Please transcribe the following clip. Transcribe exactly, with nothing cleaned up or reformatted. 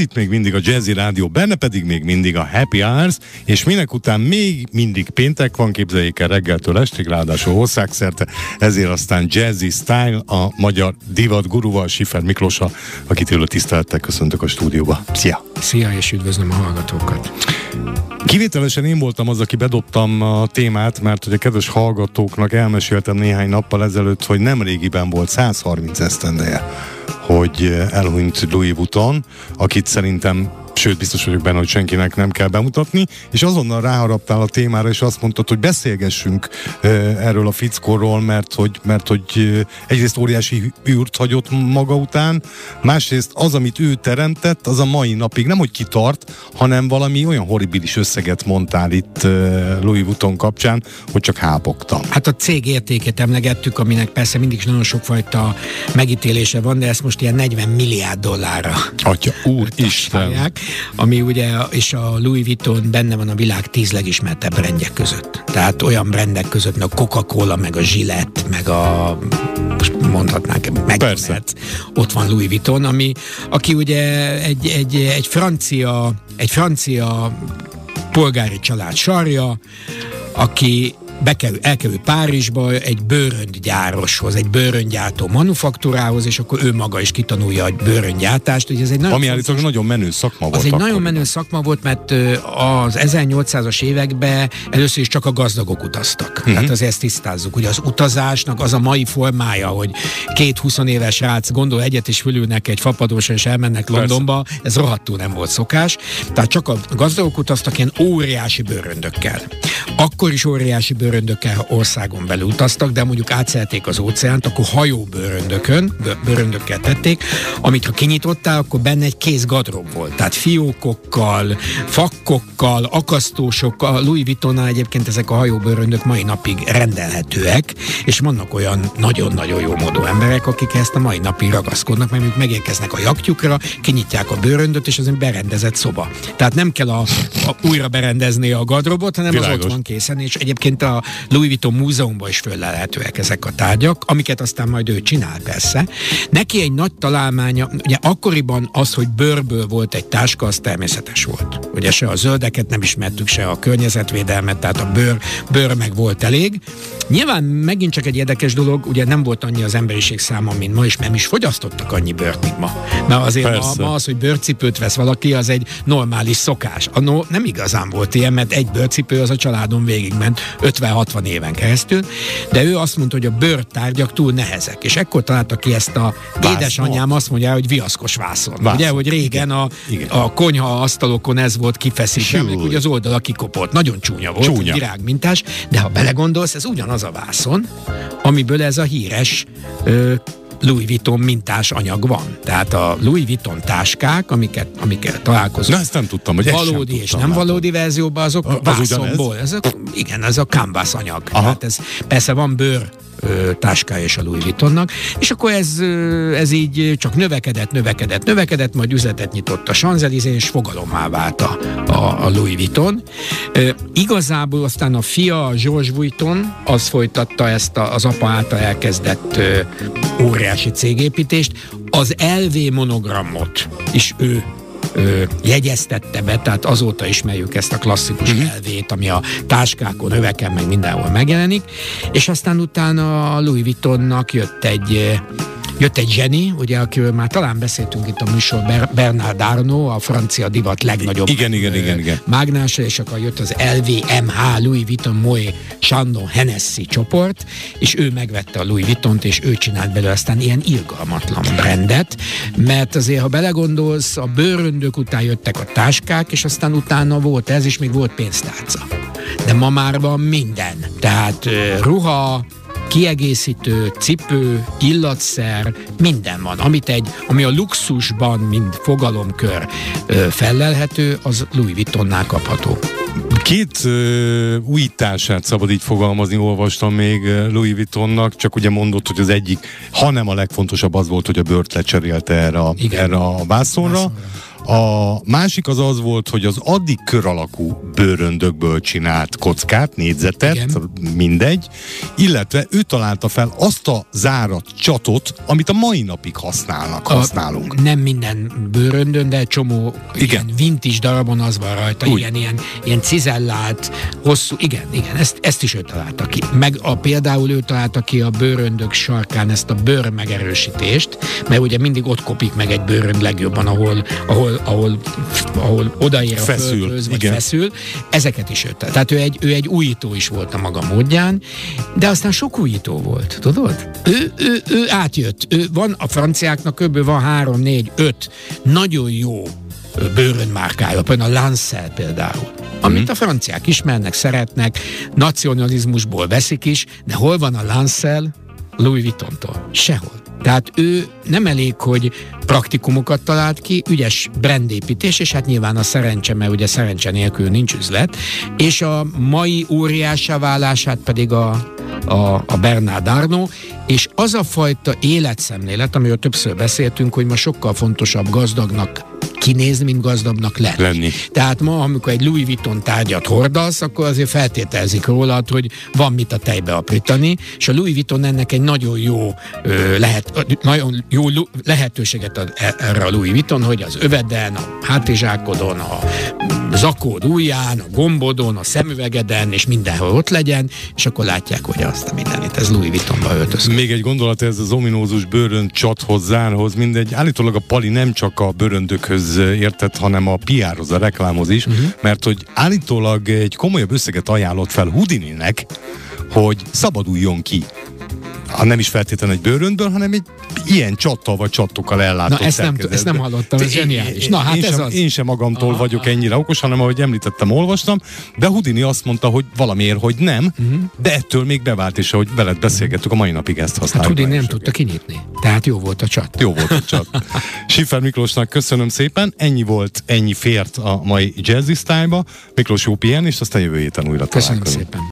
Itt még mindig a Jazzy Rádió, benne pedig még mindig a Happy Hours, és minek után még mindig péntek van, képzeljék el, reggeltől estig, ráadásul országszerte, ezért aztán Jazzy Style, a magyar divat guruval, Sifer Miklóssal, akit élő tisztelettel köszöntök a stúdióba. Szia! Szia, és üdvözlöm a hallgatókat! Kivételesen én voltam az, aki bedobtam a témát, mert hogy a kedves hallgatóknak elmeséltem néhány nappal ezelőtt, hogy nemrégiben volt száz harminc esztendeje, hogy elhunyt Louis Vuitton, akit szerintem, sőt biztos vagyok benne, hogy senkinek nem kell bemutatni, és azonnal ráharaptál a témára, és azt mondtad, hogy beszélgessünk erről a fickóról, mert hogy, mert hogy egyrészt óriási űrt hagyott maga után, másrészt az, amit ő teremtett, az a mai napig nem, hogy kitart, hanem valami olyan horribilis összeget mondtál itt Louis Vuitton kapcsán, hogy csak hápogtam. Hát a cég értékét emlegettük, aminek persze mindig is nagyon sokfajta megítélése van, de ezt most ilyen negyven milliárd dollárra. Atya, úristen! Ami ugye, és a Louis Vuitton benne van a világ tíz legismertebb brendjek között. Tehát olyan brendek között, mint a Coca-Cola, meg a Gillette, meg a, most mondhatnánk, meg ott van Louis Vuitton, ami, aki ugye egy, egy, egy francia, egy francia polgári család sarja, aki Bekerül, elkerül Párizsba egy bőröndgyároshoz, egy bőröndgyártó manufaktúrához, és akkor ő maga is kitanulja a bőröndgyártást. Ez egy nagyon Ami állítólag nagyon menő szakma volt. Az egy nagyon menő szakma volt, mert az ezernyolcszázas években először is csak a gazdagok utaztak. Uh-huh. Tehát azért ezt tisztázzuk, hogy az utazásnak az a mai formája, hogy két huszonéves srác gondol egyet, és fölülnek egy fapadósra, és elmennek Londonba, ez rohadtul nem volt szokás. Tehát csak a gazdagok utaztak ilyen óriási bőröndökkel. Akkor is óriási bőröndökkel bőröndökkel országon belül utaztak, de mondjuk átszelték az óceánt, akkor hajóbőröndökön, bőröndökkel tették, amit ha kinyitottál, akkor benne egy kész gadrób volt. Tehát fiókokkal, fakkokkal, akasztósokkal, Louis Vuittonnál egyébként ezek a hajóbőröndök mai napig rendelhetőek, és vannak olyan nagyon-nagyon jó módú emberek, akik ezt a mai napig ragaszkodnak, mert ők megérkeznek a jaktjukra, kinyitják a bőröndöt, és az egy berendezett szoba. Tehát nem kell a, a újra berendezni a gadrobot, hanem Világos. Az ott van készen, és egyébként a Louis Vuitton múzeumban is föllelhetőek ezek a tárgyak, amiket aztán majd ő csinál persze. Neki egy nagy találmánya, ugye akkoriban az, hogy bőrből volt egy táska, az természetes volt. Ugye se a zöldeket nem ismertük, se a környezetvédelmet, tehát a bőr, bőr meg volt elég. Nyilván megint csak egy érdekes dolog, ugye nem volt annyi az emberiség száma, mint ma, és nem is fogyasztottak annyi bőrt, mint ma. Mert azért ma, ma az, hogy bőrcipőt vesz valaki, az egy normális szokás. Annó nem igazán volt ilyen, mert egy bőrcipő az a családon végigment ötven-hatvan éven keresztül, de ő azt mondta, hogy a bőrtárgyak túl nehezek, és ekkor találta ki ezt a vászon. Édesanyám azt mondja, hogy viaszkos vászon. vászon. Ugye, hogy régen a, a konyha asztalokon ez volt kifeszítve, hogy az oldala kikopott. Nagyon csúnya volt, csúnya. Virágmintás, de ha belegondolsz, ez ugyanaz a vászon, amiből ez a híres ö, Louis Vuitton mintás anyag van. Tehát a Louis Vuitton táskák, amiket, amikkel találkozunk. Na, ezt nem tudtam, hogy valódi tudtam, és nem valódi verzióban, azok a, az vászonból. Ez? Ezek, igen, ez a canvas anyag. Hát ez, persze van bőr táskája és a Louis Vuittonnak, és akkor ez, ez így csak növekedett, növekedett, növekedett, majd üzletet nyitott a Champs-Élysén, és fogalommá vált a, a, a Louis Vuitton. E, igazából aztán a fia, a George Vuitton, az folytatta ezt a, az apa által elkezdett e, óriási cégépítést, az el vé monogramot is ő Ö, jegyeztette be, tehát azóta ismerjük ezt a klasszikus uh-huh. elvét, ami a táskákon, öveken, meg mindenhol megjelenik, és aztán utána a Louis Vuittonnak jött egy jött egy zseni, ugye, akiről már talán beszéltünk itt a műsor, Bernard Arnault, a francia divat legnagyobb igen, igen, igen, igen. mágnása, és akkor jött az el vé em há, Louis Vuitton Moët Chandon Hennessy csoport, és ő megvette a Louis Vuittont, és ő csinált belőle aztán ilyen irgalmatlan brendet, mert azért, ha belegondolsz, a bőröndök után jöttek a táskák, és aztán utána volt ez, és még volt pénztárca. De ma már van minden. Tehát ruha, kiegészítő, cipő, illatszer, minden van. Amit egy, ami a luxusban, mint fogalomkör fellelhető, az Louis Vuittonnál kapható. Két ö, újítását szabad így fogalmazni, olvastam még Louis Vuittonnak, csak ugye mondott, hogy az egyik, hanem a legfontosabb az volt, hogy a bőrt lecserélte erre a, erre a vászonra. vászonra. A másik az az volt, hogy az addig kör alakú bőröndökből csinált kockát, négyzetet, igen, mindegy, illetve ő találta fel azt a zárat csatot, amit a mai napig használnak, használunk. A, nem minden bőröndön, de csomó igen, vintage darabon az van rajta, igen, ilyen, ilyen cizellált, hosszú, igen, igen, ezt, ezt is ő találta ki. Meg a, például ő találta ki a bőröndök sarkán ezt a bőr megerősítést, mert ugye mindig ott kopik meg egy bőrönd legjobban, ahol, ahol, ahol, ahol odaér a feszül, földhöz, vagy igen, feszül. Ezeket is ő találta. Tehát ő egy, ő egy újító is volt a maga módján, de aztán sok újító volt, tudod? Ő, ő, ő átjött. Ő van a franciáknak, kb. Van három, négy, öt nagyon jó bőrönmárkája, például a Lancel például, amit mm-hmm. a franciák ismernek, szeretnek, nacionalizmusból veszik is, de hol van a Lancel Louis Vuittontól? Sehol. Tehát ő nem elég, hogy praktikumokat talált ki, ügyes brandépítés, és hát nyilván a szerencse, mert ugye szerencse nélkül nincs üzlet, és a mai óriásá válását pedig a, a, a Bernard Arnault, és az a fajta életszemlélet, amiről többször beszéltünk, hogy ma sokkal fontosabb gazdagnak kinézni, mint gazdabbnak lenni. lenni. Tehát ma, amikor egy Louis Vuitton tárgyat hordasz, akkor azért feltételezik rólad, hogy van mit a tejbe aprítani, és a Louis Vuitton ennek egy nagyon jó, ö, lehet, nagyon jó lehetőséget ad erre a Louis Vuitton, hogy az öveden, a hátizsákodon, a zakód ujján, a gombodon, a szemüvegeden, és mindenhol ott legyen, és akkor látják, hogy azt a mindenit, ez Louis Vuittonba öltözött. Még egy gondolat, ez az ominózus bőrönd csathoz, zárhoz, mindegy. Állítólag a Pali nem csak a bőröndökhöz értett, hanem a pé erhez, a reklámhoz is, uh-huh. mert hogy állítólag egy komolyabb összeget ajánlott fel Houdininek, hogy szabaduljon ki. Ha nem is feltétlenül egy bőröndből, hanem egy ilyen csattal vagy csattokkal ellátott. Na ezt nem, ezt nem hallottam, ez zseniális. Na, hát én, ez sem, az. én sem magamtól ah, vagyok ah, ennyire okos, hanem ahogy említettem, olvastam, de Houdini azt mondta, hogy valamiért, hogy nem, uh-huh. de ettől még bevált, és ahogy veled beszélgettük, a mai napig ezt használjuk. Hát Houdini nem tudta kinyitni, tehát jó volt a csat. Jó volt a csat. Sifer Miklósnak köszönöm szépen, ennyi volt, ennyi fért a mai Jazzy Style-ba. Miklós, jó pihen, és aztán jövő héten újra találkozunk. Köszönöm szépen.